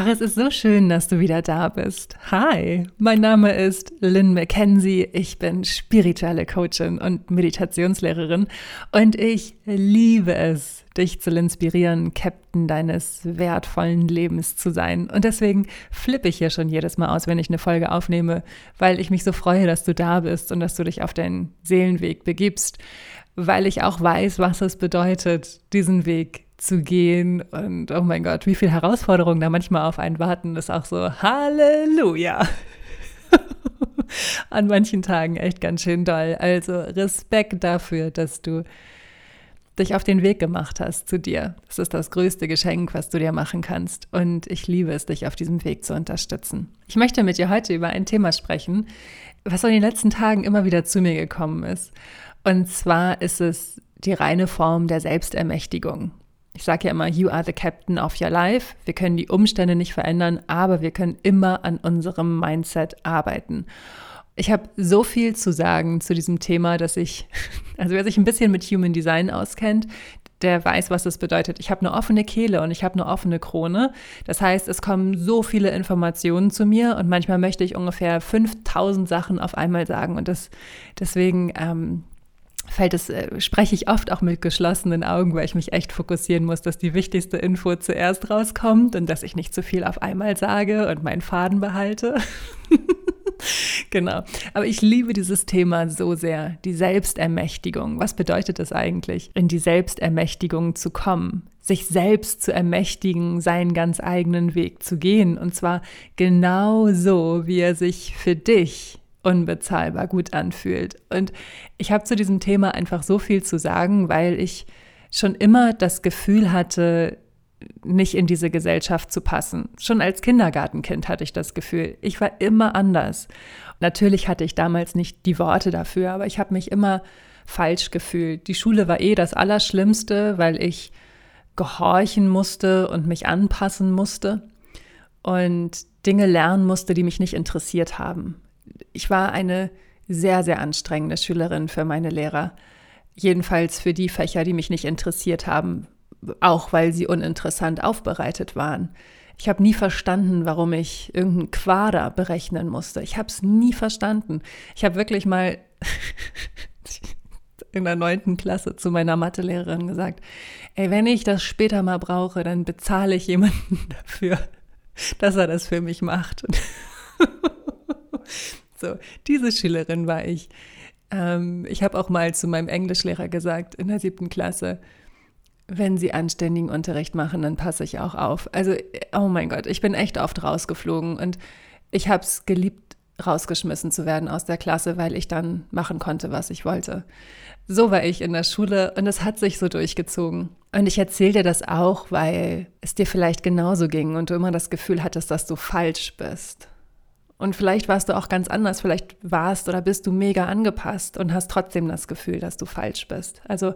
Ach, es ist so schön, dass du wieder da bist. Hi, mein Name ist Lynn McKenzie. Ich bin spirituelle Coachin und Meditationslehrerin und ich liebe es, dich zu inspirieren, Captain deines wertvollen Lebens zu sein. Und deswegen flippe ich hier schon jedes Mal aus, wenn ich eine Folge aufnehme, weil ich mich so freue, dass du da bist und dass du dich auf deinen Seelenweg begibst, weil ich auch weiß, was es bedeutet, diesen Weg zu gehen und oh mein Gott, wie viele Herausforderungen da manchmal auf einen warten, ist auch so Halleluja. An manchen Tagen echt ganz schön doll. Also Respekt dafür, dass du dich auf den Weg gemacht hast zu dir. Das ist das größte Geschenk, was du dir machen kannst und ich liebe es, dich auf diesem Weg zu unterstützen. Ich möchte mit dir heute über ein Thema sprechen, was in den letzten Tagen immer wieder zu mir gekommen ist. Und zwar ist es die reine Form der Selbstermächtigung. Ich sage ja immer, you are the captain of your life. Wir können die Umstände nicht verändern, aber wir können immer an unserem Mindset arbeiten. Ich habe so viel zu sagen zu diesem Thema, dass wer sich ein bisschen mit Human Design auskennt, der weiß, was das bedeutet. Ich habe eine offene Kehle und ich habe eine offene Krone. Das heißt, es kommen so viele Informationen zu mir und manchmal möchte ich ungefähr 5000 Sachen auf einmal sagen. Und deswegen spreche ich oft auch mit geschlossenen Augen, weil ich mich echt fokussieren muss, dass die wichtigste Info zuerst rauskommt und dass ich nicht zu viel auf einmal sage und meinen Faden behalte. Genau. Aber ich liebe dieses Thema so sehr, die Selbstermächtigung. Was bedeutet es eigentlich, in die Selbstermächtigung zu kommen? Sich selbst zu ermächtigen, seinen ganz eigenen Weg zu gehen. Und zwar genau so, wie er sich für dich unbezahlbar gut anfühlt. Und ich habe zu diesem Thema einfach so viel zu sagen, weil ich schon immer das Gefühl hatte, nicht in diese Gesellschaft zu passen. Schon als Kindergartenkind hatte ich das Gefühl. Ich war immer anders. Natürlich hatte ich damals nicht die Worte dafür, aber ich habe mich immer falsch gefühlt. Die Schule war das Allerschlimmste, weil ich gehorchen musste und mich anpassen musste und Dinge lernen musste, die mich nicht interessiert haben. Ich war eine sehr, sehr anstrengende Schülerin für meine Lehrer. Jedenfalls für die Fächer, die mich nicht interessiert haben, auch weil sie uninteressant aufbereitet waren. Ich habe nie verstanden, warum ich irgendeinen Quader berechnen musste. Ich habe es nie verstanden. Ich habe wirklich mal in der 9. Klasse zu meiner Mathelehrerin gesagt, wenn ich das später mal brauche, dann bezahle ich jemanden dafür, dass er das für mich macht. So, diese Schülerin war ich. Ich habe auch mal zu meinem Englischlehrer gesagt, in der 7. Klasse, wenn Sie anständigen Unterricht machen, dann passe ich auch auf. Also, oh mein Gott, ich bin echt oft rausgeflogen und ich habe es geliebt, rausgeschmissen zu werden aus der Klasse, weil ich dann machen konnte, was ich wollte. So war ich in der Schule und es hat sich so durchgezogen. Und ich erzähle dir das auch, weil es dir vielleicht genauso ging und du immer das Gefühl hattest, dass du falsch bist. Und vielleicht warst du auch ganz anders, vielleicht warst oder bist du mega angepasst und hast trotzdem das Gefühl, dass du falsch bist. Also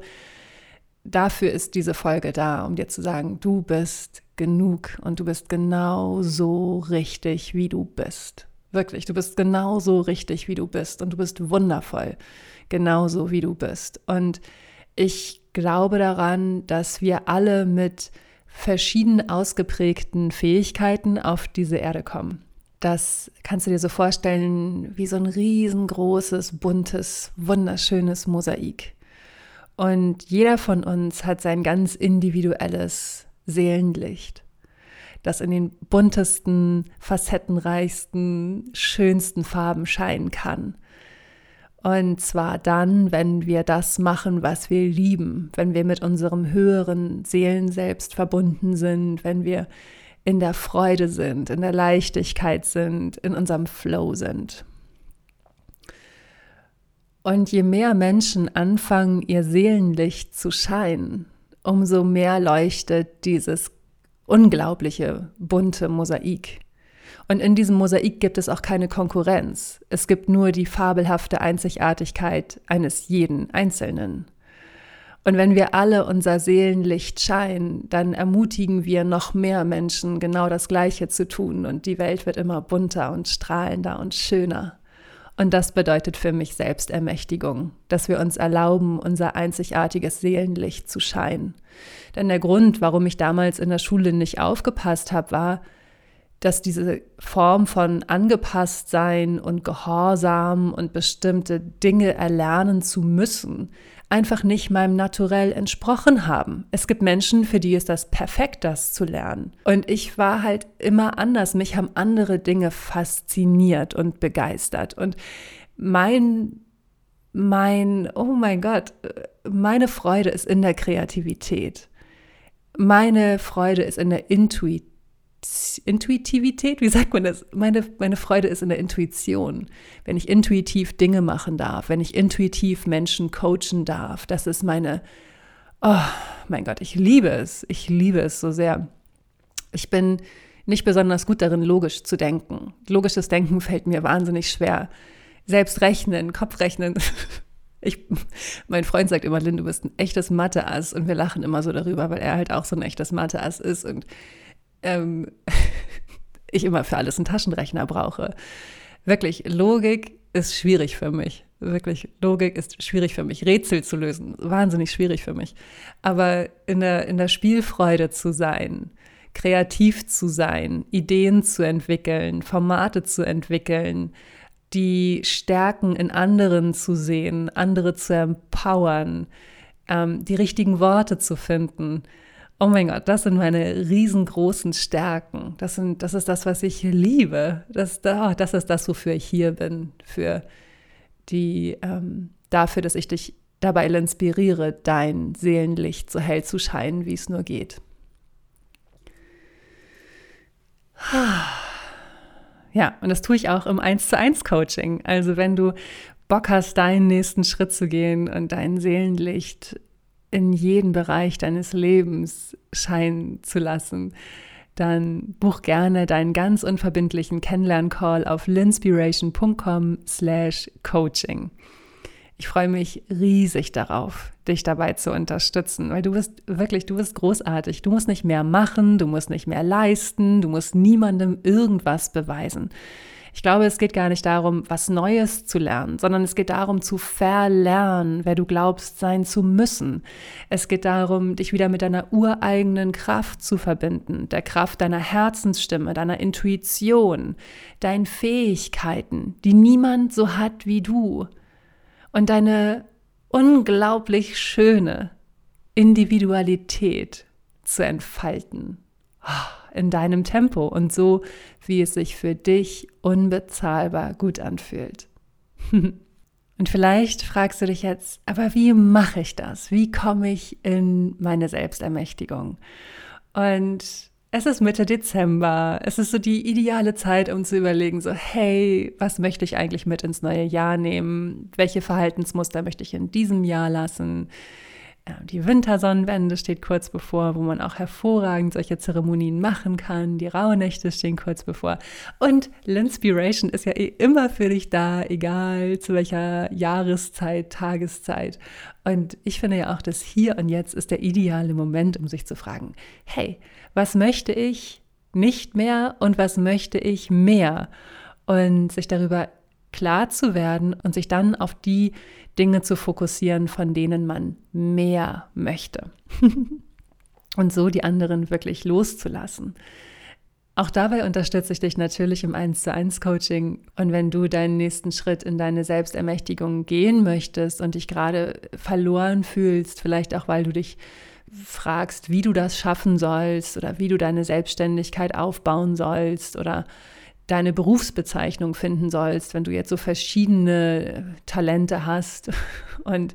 dafür ist diese Folge da, um dir zu sagen, du bist genug und du bist genau so richtig, wie du bist. Wirklich, du bist genau so richtig, wie du bist und du bist wundervoll, genauso wie du bist. Und ich glaube daran, dass wir alle mit verschieden ausgeprägten Fähigkeiten auf diese Erde kommen. Das kannst du dir so vorstellen wie so ein riesengroßes, buntes, wunderschönes Mosaik. Und jeder von uns hat sein ganz individuelles Seelenlicht, das in den buntesten, facettenreichsten, schönsten Farben scheinen kann. Und zwar dann, wenn wir das machen, was wir lieben, wenn wir mit unserem höheren Seelenselbst verbunden sind, wenn wir in der Freude sind, in der Leichtigkeit sind, in unserem Flow sind. Und je mehr Menschen anfangen, ihr Seelenlicht zu scheinen, umso mehr leuchtet dieses unglaubliche, bunte Mosaik. Und in diesem Mosaik gibt es auch keine Konkurrenz. Es gibt nur die fabelhafte Einzigartigkeit eines jeden Einzelnen. Und wenn wir alle unser Seelenlicht scheinen, dann ermutigen wir noch mehr Menschen, genau das Gleiche zu tun. Und die Welt wird immer bunter und strahlender und schöner. Und das bedeutet für mich Selbstermächtigung, dass wir uns erlauben, unser einzigartiges Seelenlicht zu scheinen. Denn der Grund, warum ich damals in der Schule nicht aufgepasst habe, war, dass diese Form von angepasst sein und Gehorsam und bestimmte Dinge erlernen zu müssen, einfach nicht meinem Naturell entsprochen haben. Es gibt Menschen, für die ist das perfekt, das zu lernen. Und ich war halt immer anders. Mich haben andere Dinge fasziniert und begeistert. Und meine Freude ist in der Kreativität. Meine Freude ist in der Intuitivität, wie sagt man das? Meine Freude ist in der Intuition. Wenn ich intuitiv Dinge machen darf, wenn ich intuitiv Menschen coachen darf, das ist ich liebe es. Ich liebe es so sehr. Ich bin nicht besonders gut darin, logisch zu denken. Logisches Denken fällt mir wahnsinnig schwer. Selbst rechnen, Kopfrechnen. Mein Freund sagt immer, Lynn, du bist ein echtes Mathe-Ass, und wir lachen immer so darüber, weil er halt auch so ein echtes Mathe-Ass ist und ich immer für alles einen Taschenrechner brauche. Wirklich, Logik ist schwierig für mich. Wirklich, Logik ist schwierig für mich. Rätsel zu lösen, wahnsinnig schwierig für mich. Aber in der Spielfreude zu sein, kreativ zu sein, Ideen zu entwickeln, Formate zu entwickeln, die Stärken in anderen zu sehen, andere zu empowern, die richtigen Worte zu finden. Oh mein Gott, das sind meine riesengroßen Stärken. Das ist das, was ich liebe. Das ist das, wofür ich hier bin. Dafür, dass ich dich dabei inspiriere, dein Seelenlicht so hell zu scheinen, wie es nur geht. Ja, und das tue ich auch im 1:1 Coaching. Also wenn du Bock hast, deinen nächsten Schritt zu gehen und dein Seelenlicht in jeden Bereich deines Lebens scheinen zu lassen, dann buch gerne deinen ganz unverbindlichen Kennenlern-Call auf linspiration.com/coaching. Ich freue mich riesig darauf, dich dabei zu unterstützen, weil du bist großartig. Du musst nicht mehr machen, du musst nicht mehr leisten, du musst niemandem irgendwas beweisen. Ich glaube, es geht gar nicht darum, was Neues zu lernen, sondern es geht darum, zu verlernen, wer du glaubst, sein zu müssen. Es geht darum, dich wieder mit deiner ureigenen Kraft zu verbinden, der Kraft deiner Herzensstimme, deiner Intuition, deinen Fähigkeiten, die niemand so hat wie du, und deine unglaublich schöne Individualität zu entfalten. In deinem Tempo und so, wie es sich für dich unbezahlbar gut anfühlt. Und vielleicht fragst du dich jetzt, aber wie mache ich das? Wie komme ich in meine Selbstermächtigung? Und es ist Mitte Dezember, es ist so die ideale Zeit, um zu überlegen, so hey, was möchte ich eigentlich mit ins neue Jahr nehmen? Welche Verhaltensmuster möchte ich in diesem Jahr lassen? Die Wintersonnenwende steht kurz bevor, wo man auch hervorragend solche Zeremonien machen kann. Die Rauhnächte stehen kurz bevor. Und Linspiration ist ja eh immer für dich da, egal zu welcher Jahreszeit, Tageszeit. Und ich finde ja auch, dass hier und jetzt ist der ideale Moment, um sich zu fragen, hey, was möchte ich nicht mehr und was möchte ich mehr? Und sich darüber klar zu werden und sich dann auf die Dinge zu fokussieren, von denen man mehr möchte. Und so die anderen wirklich loszulassen. Auch dabei unterstütze ich dich natürlich im 1:1 Coaching. Und wenn du deinen nächsten Schritt in deine Selbstermächtigung gehen möchtest und dich gerade verloren fühlst, vielleicht auch, weil du dich fragst, wie du das schaffen sollst oder wie du deine Selbstständigkeit aufbauen sollst oder deine Berufsbezeichnung finden sollst, wenn du jetzt so verschiedene Talente hast und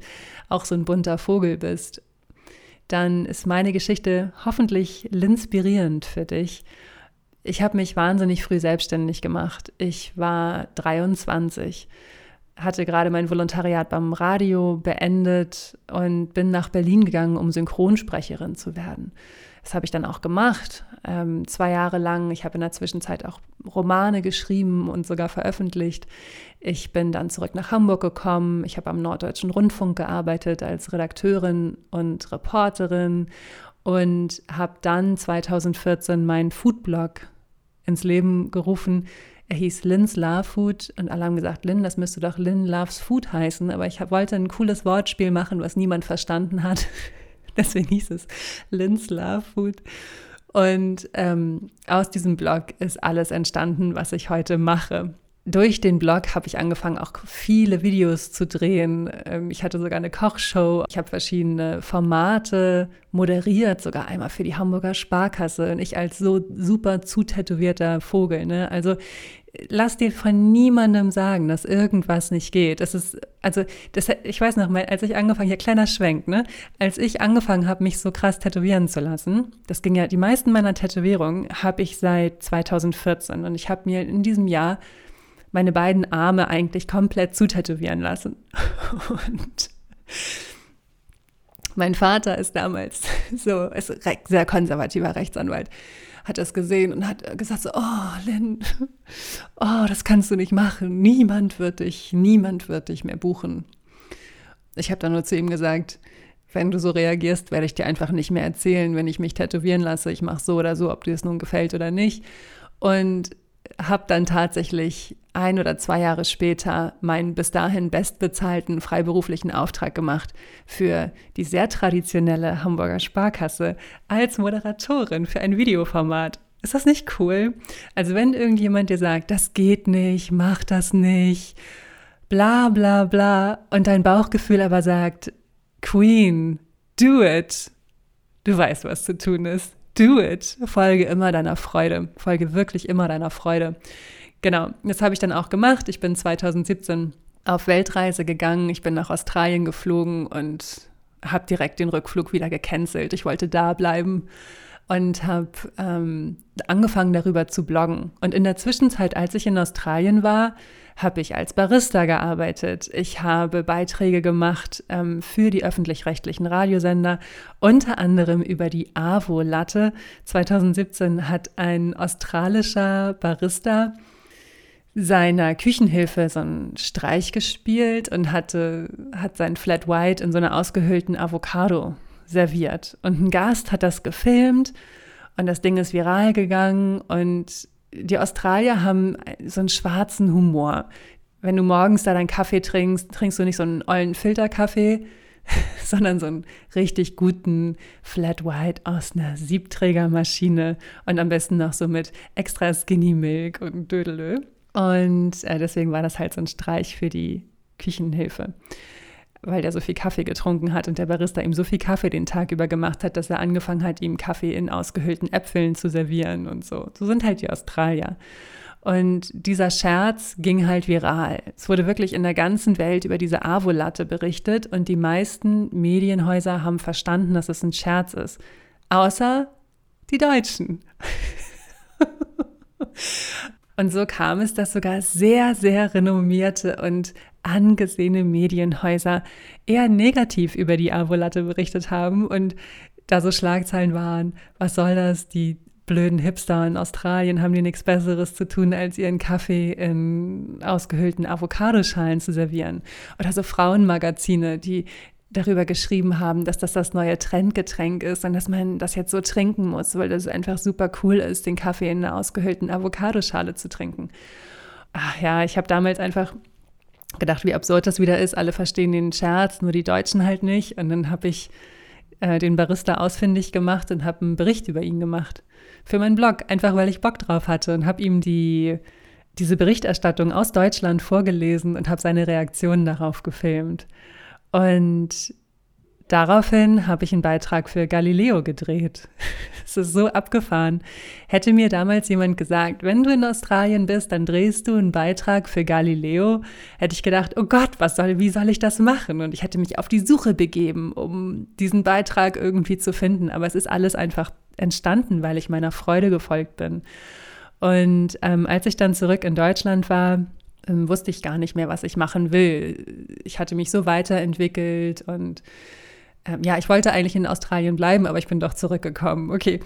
auch so ein bunter Vogel bist, dann ist meine Geschichte hoffentlich inspirierend für dich. Ich habe mich wahnsinnig früh selbstständig gemacht. Ich war 23, hatte gerade mein Volontariat beim Radio beendet und bin nach Berlin gegangen, um Synchronsprecherin zu werden. Das habe ich dann auch gemacht, 2 Jahre lang. Ich habe in der Zwischenzeit auch Romane geschrieben und sogar veröffentlicht. Ich bin dann zurück nach Hamburg gekommen. Ich habe am Norddeutschen Rundfunk gearbeitet als Redakteurin und Reporterin und habe dann 2014 meinen Foodblog ins Leben gerufen. Er hieß Lynn's Love Food und alle haben gesagt, Lynn, das müsste doch Lynn Loves Food heißen. Aber ich wollte ein cooles Wortspiel machen, was niemand verstanden hat. Deswegen hieß es Lynn's Love Food. Und aus diesem Blog ist alles entstanden, was ich heute mache. Durch den Blog habe ich angefangen, auch viele Videos zu drehen. Ich hatte sogar eine Kochshow. Ich habe verschiedene Formate moderiert, sogar einmal für die Hamburger Sparkasse. Und ich als so super zutätowierter Vogel, ne? Also lass dir von niemandem sagen, dass irgendwas nicht geht. Das ist, also das, ich weiß noch mal, als ich angefangen, hier kleiner Schwenk, ne? Als ich angefangen habe, mich so krass tätowieren zu lassen, das ging ja, die meisten meiner Tätowierungen habe ich seit 2014. Und ich habe mir in diesem Jahr meine beiden Arme eigentlich komplett zutätowieren lassen. Und mein Vater ist damals so, ist ein sehr konservativer Rechtsanwalt, hat das gesehen und hat gesagt so, oh Lynn, oh, das kannst du nicht machen, niemand wird dich mehr buchen. Ich habe dann nur zu ihm gesagt, wenn du so reagierst, werde ich dir einfach nicht mehr erzählen, wenn ich mich tätowieren lasse, ich mache so oder so, ob dir es nun gefällt oder nicht. Und habe dann tatsächlich 1 oder 2 Jahre später meinen bis dahin bestbezahlten freiberuflichen Auftrag gemacht für die sehr traditionelle Hamburger Sparkasse als Moderatorin für ein Videoformat. Ist das nicht cool? Also wenn irgendjemand dir sagt, das geht nicht, mach das nicht, bla bla bla, und dein Bauchgefühl aber sagt, Queen, do it, du weißt, was zu tun ist. Do it. Folge immer deiner Freude. Folge wirklich immer deiner Freude. Genau, das habe ich dann auch gemacht. Ich bin 2017 auf Weltreise gegangen. Ich bin nach Australien geflogen und habe direkt den Rückflug wieder gecancelt. Ich wollte da bleiben und habe angefangen, darüber zu bloggen. Und in der Zwischenzeit, als ich in Australien war, habe ich als Barista gearbeitet. Ich habe Beiträge gemacht für die öffentlich-rechtlichen Radiosender, unter anderem über die AWO-Latte. 2017 hat ein australischer Barista seiner Küchenhilfe so einen Streich gespielt und hat sein Flat White in so einer ausgehöhlten Avocado serviert. Und ein Gast hat das gefilmt und das Ding ist viral gegangen und die Australier haben so einen schwarzen Humor. Wenn du morgens da deinen Kaffee trinkst, trinkst du nicht so einen ollen Filterkaffee, sondern so einen richtig guten Flat White aus einer Siebträgermaschine und am besten noch so mit extra Skinny Milk und Dödelö. Und deswegen war das halt so ein Streich für die Küchenhilfe, weil der so viel Kaffee getrunken hat und der Barista ihm so viel Kaffee den Tag über gemacht hat, dass er angefangen hat, ihm Kaffee in ausgehöhlten Äpfeln zu servieren und so. So sind halt die Australier. Und dieser Scherz ging halt viral. Es wurde wirklich in der ganzen Welt über diese AWO-Latte berichtet und die meisten Medienhäuser haben verstanden, dass es ein Scherz ist. Außer die Deutschen. Und so kam es, dass sogar sehr, sehr renommierte und angesehene Medienhäuser eher negativ über die AWO-Latte berichtet haben und da so Schlagzeilen waren, was soll das, die blöden Hipster in Australien haben dir nichts Besseres zu tun, als ihren Kaffee in ausgehöhlten Avocadoschalen zu servieren. Oder so Frauenmagazine, die darüber geschrieben haben, dass das das neue Trendgetränk ist und dass man das jetzt so trinken muss, weil das einfach super cool ist, den Kaffee in einer ausgehöhlten Avocadoschale zu trinken. Ach ja, ich habe damals einfach gedacht, wie absurd das wieder ist. Alle verstehen den Scherz, nur die Deutschen halt nicht. Und dann habe ich den Barista ausfindig gemacht und habe einen Bericht über ihn gemacht für meinen Blog, einfach weil ich Bock drauf hatte und habe ihm diese Berichterstattung aus Deutschland vorgelesen und habe seine Reaktionen darauf gefilmt. Und daraufhin habe ich einen Beitrag für Galileo gedreht. Es ist so abgefahren. Hätte mir damals jemand gesagt, wenn du in Australien bist, dann drehst du einen Beitrag für Galileo, hätte ich gedacht, oh Gott, wie soll ich das machen? Und ich hätte mich auf die Suche begeben, um diesen Beitrag irgendwie zu finden. Aber es ist alles einfach entstanden, weil ich meiner Freude gefolgt bin. Und als ich dann zurück in Deutschland war, wusste ich gar nicht mehr, was ich machen will. Ich hatte mich so weiterentwickelt und ich wollte eigentlich in Australien bleiben, aber ich bin doch zurückgekommen. Okay,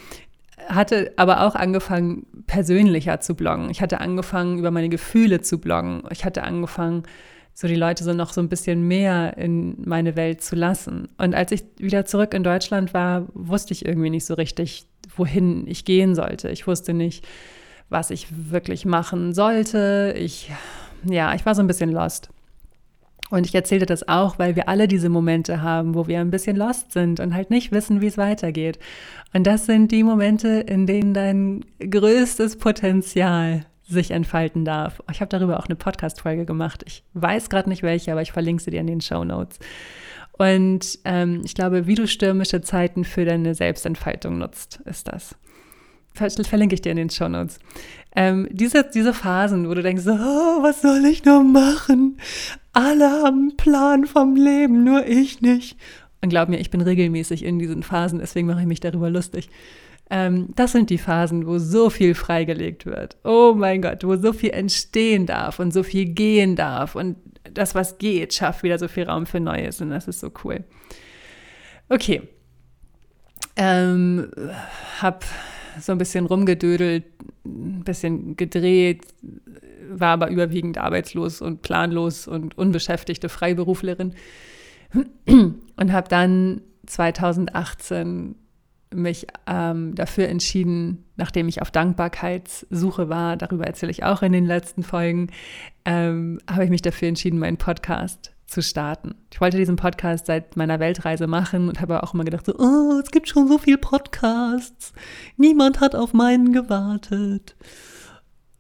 hatte aber auch angefangen, persönlicher zu bloggen. Ich hatte angefangen, über meine Gefühle zu bloggen. Ich hatte angefangen, so die Leute so noch so ein bisschen mehr in meine Welt zu lassen. Und als ich wieder zurück in Deutschland war, wusste ich irgendwie nicht so richtig, wohin ich gehen sollte. Ich wusste nicht, was ich wirklich machen sollte. Ich war so ein bisschen lost. Und ich erzähle dir das auch, weil wir alle diese Momente haben, wo wir ein bisschen lost sind und halt nicht wissen, wie es weitergeht. Und das sind die Momente, in denen dein größtes Potenzial sich entfalten darf. Ich habe darüber auch eine Podcast-Folge gemacht. Ich weiß gerade nicht welche, aber ich verlinke sie dir in den Shownotes. Und ich glaube, wie du stürmische Zeiten für deine Selbstentfaltung nutzt, ist das. Verlinke ich dir in den Shownotes. Diese Phasen, wo du denkst, oh, was soll ich nur machen? Alle haben einen Plan vom Leben, nur ich nicht. Und glaub mir, ich bin regelmäßig in diesen Phasen, deswegen mache ich mich darüber lustig. Das sind die Phasen, wo so viel freigelegt wird. Oh mein Gott, wo so viel entstehen darf und so viel gehen darf. Und das, was geht, schafft wieder so viel Raum für Neues. Und das ist so cool. Okay. Hab so ein bisschen rumgedödelt, ein bisschen gedreht, war aber überwiegend arbeitslos und planlos und unbeschäftigte Freiberuflerin. Und habe dann 2018 mich dafür entschieden, nachdem ich auf Dankbarkeitssuche war, darüber erzähle ich auch in den letzten Folgen, habe ich mich dafür entschieden, meinen Podcast zu starten. Ich wollte diesen Podcast seit meiner Weltreise machen und habe auch immer gedacht, so, oh, es gibt schon so viele Podcasts, niemand hat auf meinen gewartet,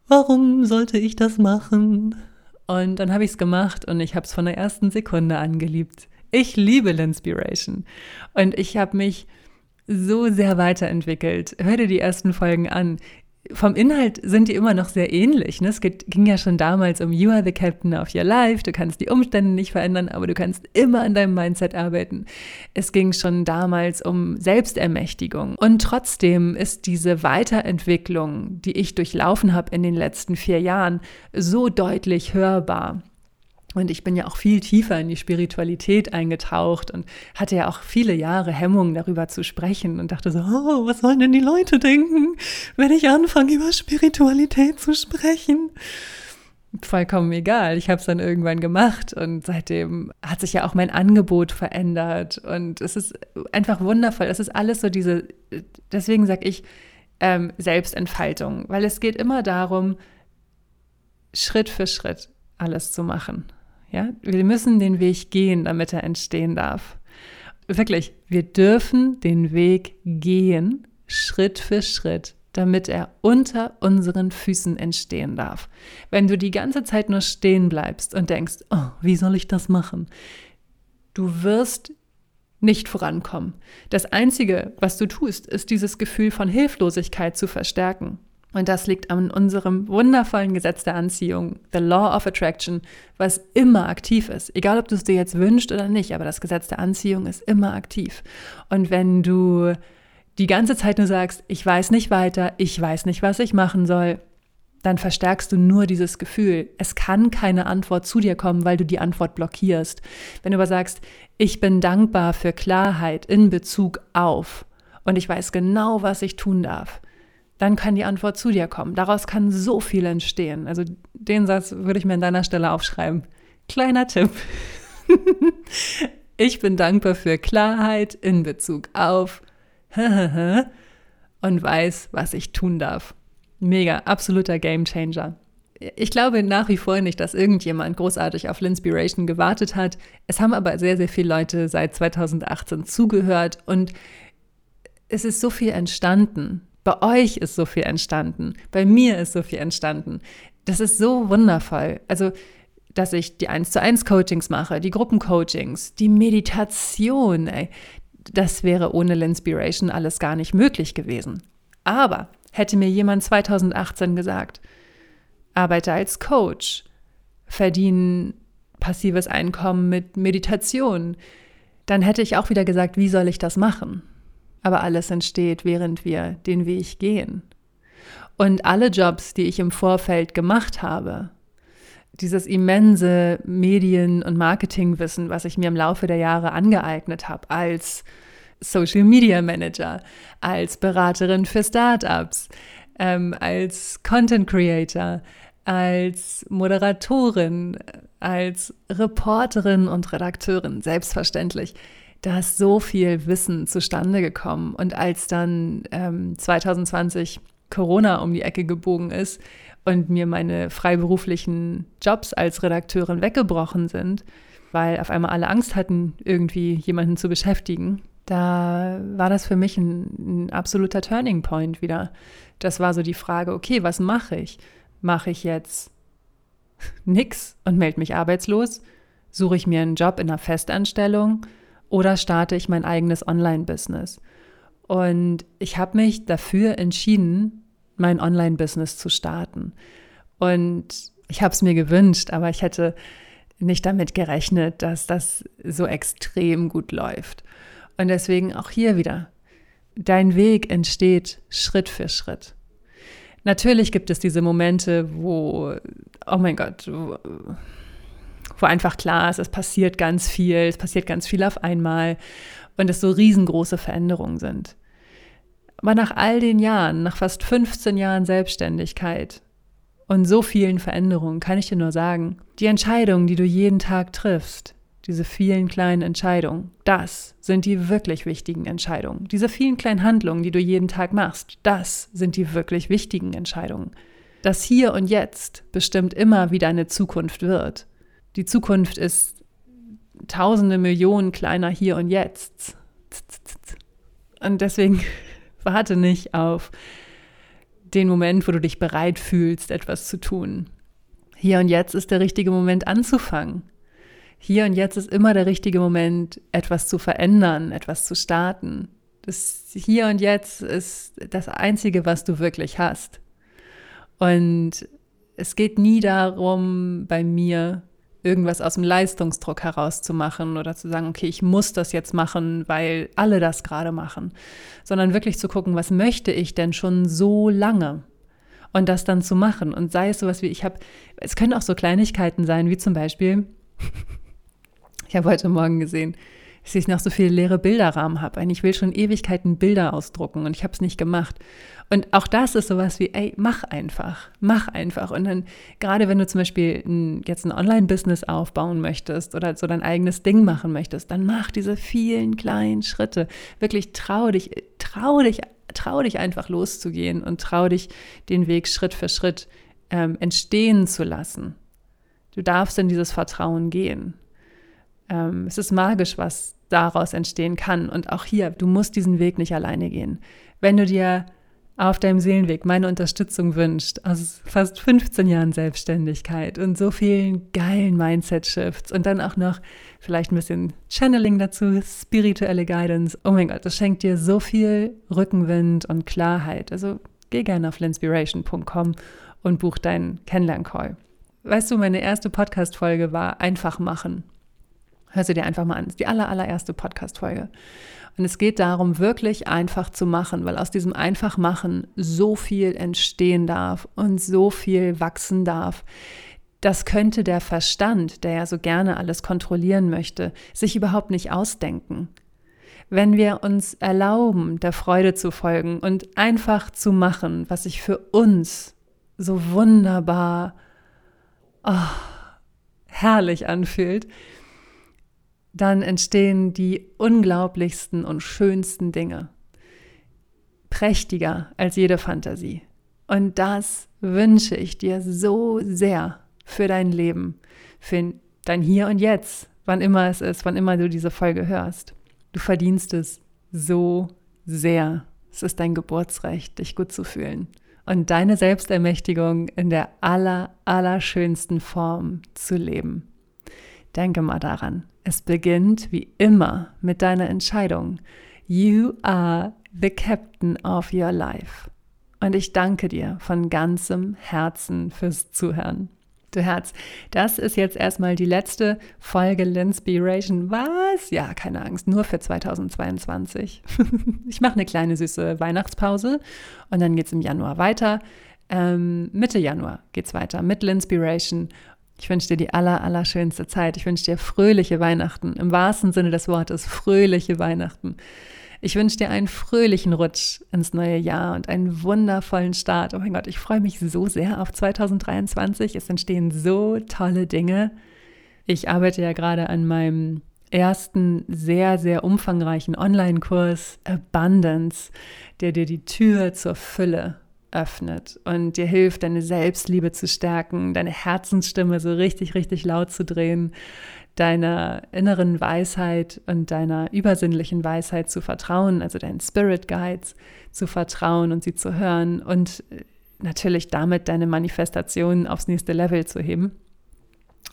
warum sollte ich das machen? Und dann habe ich es gemacht und ich habe es von der ersten Sekunde an geliebt. Ich liebe Linspiration und ich habe mich so sehr weiterentwickelt. Hör dir die ersten Folgen an. Vom Inhalt sind die immer noch sehr ähnlich. Ne? Es ging ja schon damals um You are the Captain of your life. Du kannst die Umstände nicht verändern, aber du kannst immer an deinem Mindset arbeiten. Es ging schon damals um Selbstermächtigung. Und trotzdem ist diese Weiterentwicklung, die ich durchlaufen habe in den letzten 4 Jahren, so deutlich hörbar. Und ich bin ja auch viel tiefer in die Spiritualität eingetaucht und hatte ja auch viele Jahre Hemmungen, darüber zu sprechen und dachte so, oh, was sollen denn die Leute denken, wenn ich anfange, über Spiritualität zu sprechen? Vollkommen egal, ich habe es dann irgendwann gemacht und seitdem hat sich ja auch mein Angebot verändert und es ist einfach wundervoll, es ist alles so diese, deswegen sage ich Selbstentfaltung, weil es geht immer darum, Schritt für Schritt alles zu machen. Ja, wir müssen den Weg gehen, damit er entstehen darf. Wirklich, wir dürfen den Weg gehen, Schritt für Schritt, damit er unter unseren Füßen entstehen darf. Wenn du die ganze Zeit nur stehen bleibst und denkst, oh, wie soll ich das machen? Du wirst nicht vorankommen. Das Einzige, was du tust, ist dieses Gefühl von Hilflosigkeit zu verstärken. Und das liegt an unserem wundervollen Gesetz der Anziehung, the Law of Attraction, was immer aktiv ist. Egal, ob du es dir jetzt wünschst oder nicht, aber das Gesetz der Anziehung ist immer aktiv. Und wenn du die ganze Zeit nur sagst, ich weiß nicht weiter, ich weiß nicht, was ich machen soll, dann verstärkst du nur dieses Gefühl. Es kann keine Antwort zu dir kommen, weil du die Antwort blockierst. Wenn du aber sagst, ich bin dankbar für Klarheit in Bezug auf und ich weiß genau, was ich tun darf, dann kann die Antwort zu dir kommen. Daraus kann so viel entstehen. Also den Satz würde ich mir an deiner Stelle aufschreiben. Kleiner Tipp. Ich bin dankbar für Klarheit in Bezug auf und weiß, was ich tun darf. Mega, absoluter Gamechanger. Ich glaube nach wie vor nicht, dass irgendjemand großartig auf Linspiration gewartet hat. Es haben aber sehr, sehr viele Leute seit 2018 zugehört und es ist so viel entstanden. Bei euch ist so viel entstanden, bei mir ist so viel entstanden. Das ist so wundervoll. Also, dass ich die 1:1 Coachings mache, die Gruppencoachings, die Meditation, ey. Das wäre ohne Linspiration alles gar nicht möglich gewesen. Aber hätte mir jemand 2018 gesagt, arbeite als Coach, verdiene passives Einkommen mit Meditation, dann hätte ich auch wieder gesagt, wie soll ich das machen? Aber alles entsteht, während wir den Weg gehen. Und alle Jobs, die ich im Vorfeld gemacht habe, dieses immense Medien- und Marketingwissen, was ich mir im Laufe der Jahre angeeignet habe, als Social Media Manager, als Beraterin für Startups, als Content Creator, als Moderatorin, als Reporterin und Redakteurin, selbstverständlich. Da ist so viel Wissen zustande gekommen. Und als dann 2020 Corona um die Ecke gebogen ist und mir meine freiberuflichen Jobs als Redakteurin weggebrochen sind, weil auf einmal alle Angst hatten, irgendwie jemanden zu beschäftigen. Da war das für mich ein absoluter Turning Point wieder. Das war so die Frage, okay, was mache ich? Mache ich jetzt nix und melde mich arbeitslos? Suche ich mir einen Job in einer Festanstellung oder starte ich mein eigenes Online-Business? Und ich habe mich dafür entschieden, mein Online-Business zu starten. Und ich habe es mir gewünscht, aber ich hätte nicht damit gerechnet, dass das so extrem gut läuft. Und deswegen auch hier wieder, dein Weg entsteht Schritt für Schritt. Natürlich gibt es diese Momente, wo, oh mein Gott, wo einfach klar ist, es passiert ganz viel auf einmal und es so riesengroße Veränderungen sind. Aber nach all den Jahren, nach fast 15 Jahren Selbstständigkeit und so vielen Veränderungen, kann ich dir nur sagen, die Entscheidungen, die du jeden Tag triffst, diese vielen kleinen Entscheidungen, das sind die wirklich wichtigen Entscheidungen. Diese vielen kleinen Handlungen, die du jeden Tag machst, das sind die wirklich wichtigen Entscheidungen. Das Hier und Jetzt bestimmt immer, wie deine Zukunft wird. Die Zukunft ist tausende Millionen kleiner Hier und Jetzt. Und deswegen warte nicht auf den Moment, wo du dich bereit fühlst, etwas zu tun. Hier und Jetzt ist der richtige Moment anzufangen. Hier und jetzt ist immer der richtige Moment, etwas zu verändern, etwas zu starten. Das Hier und Jetzt ist das Einzige, was du wirklich hast. Und es geht nie darum, bei mir irgendwas aus dem Leistungsdruck herauszumachen oder zu sagen, okay, ich muss das jetzt machen, weil alle das gerade machen. Sondern wirklich zu gucken, was möchte ich denn schon so lange? Und das dann zu machen. Und sei es sowas wie, es können auch so Kleinigkeiten sein, wie zum Beispiel... Ich habe heute Morgen gesehen, dass ich noch so viele leere Bilderrahmen habe. Ich will schon Ewigkeiten Bilder ausdrucken und ich habe es nicht gemacht. Und auch das ist sowas wie, mach einfach. Und dann, gerade wenn du zum Beispiel jetzt ein Online-Business aufbauen möchtest oder so dein eigenes Ding machen möchtest, dann mach diese vielen kleinen Schritte. Wirklich trau dich einfach loszugehen und trau dich, den Weg Schritt für Schritt entstehen zu lassen. Du darfst in dieses Vertrauen gehen. Es ist magisch, was daraus entstehen kann. Und auch hier, du musst diesen Weg nicht alleine gehen. Wenn du dir auf deinem Seelenweg meine Unterstützung wünschst, aus fast 15 Jahren Selbstständigkeit und so vielen geilen Mindset-Shifts und dann auch noch vielleicht ein bisschen Channeling dazu, spirituelle Guidance. Oh mein Gott, das schenkt dir so viel Rückenwind und Klarheit. Also geh gerne auf linspiration.com und buch deinen Kennenlern-Call. Weißt du, meine erste Podcast-Folge war Einfach machen. Hör sie dir einfach mal an. Das ist die allererste Podcast-Folge. Und es geht darum, wirklich einfach zu machen, weil aus diesem Einfach-Machen so viel entstehen darf und so viel wachsen darf. Das könnte der Verstand, der ja so gerne alles kontrollieren möchte, sich überhaupt nicht ausdenken. Wenn wir uns erlauben, der Freude zu folgen und einfach zu machen, was sich für uns so wunderbar herrlich anfühlt, dann entstehen die unglaublichsten und schönsten Dinge. Prächtiger als jede Fantasie. Und das wünsche ich dir so sehr für dein Leben, für dein Hier und Jetzt, wann immer es ist, wann immer du diese Folge hörst. Du verdienst es so sehr. Es ist dein Geburtsrecht, dich gut zu fühlen. Und deine Selbstermächtigung in der allerschönsten Form zu leben. Denke mal daran, es beginnt wie immer mit deiner Entscheidung. You are the captain of your life. Und ich danke dir von ganzem Herzen fürs Zuhören. Du Herz, das ist jetzt erstmal die letzte Folge Linspiration. Was? Ja, keine Angst, nur für 2022. Ich mache eine kleine süße Weihnachtspause und dann geht's im Januar weiter. Mitte Januar geht's weiter mit Linspiration. Ich wünsche dir die allerschönste Zeit. Ich wünsche dir fröhliche Weihnachten. Im wahrsten Sinne des Wortes, fröhliche Weihnachten. Ich wünsche dir einen fröhlichen Rutsch ins neue Jahr und einen wundervollen Start. Oh mein Gott, ich freue mich so sehr auf 2023. Es entstehen so tolle Dinge. Ich arbeite ja gerade an meinem ersten sehr, sehr umfangreichen Online-Kurs Abundance, der dir die Tür zur Fülle öffnet und dir hilft, deine Selbstliebe zu stärken, deine Herzensstimme so richtig laut zu drehen, deiner inneren Weisheit und deiner übersinnlichen Weisheit zu vertrauen, also deinen Spirit Guides zu vertrauen und sie zu hören und natürlich damit deine Manifestation aufs nächste Level zu heben.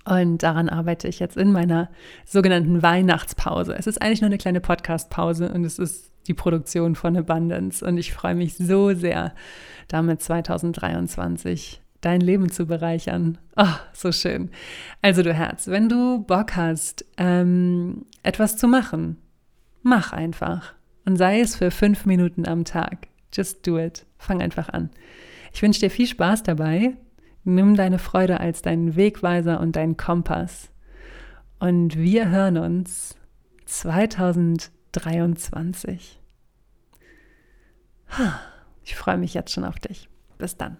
Und daran arbeite ich jetzt in meiner sogenannten Weihnachtspause. Es ist eigentlich nur eine kleine Podcast-Pause und es ist die Produktion von Abundance. Und ich freue mich so sehr, damit 2023 dein Leben zu bereichern. Oh, so schön. Also du Herz, wenn du Bock hast, etwas zu machen, mach einfach. Und sei es für 5 Minuten am Tag. Just do it. Fang einfach an. Ich wünsche dir viel Spaß dabei. Nimm deine Freude als deinen Wegweiser und deinen Kompass. Und wir hören uns 2023. Ich freue mich jetzt schon auf dich. Bis dann.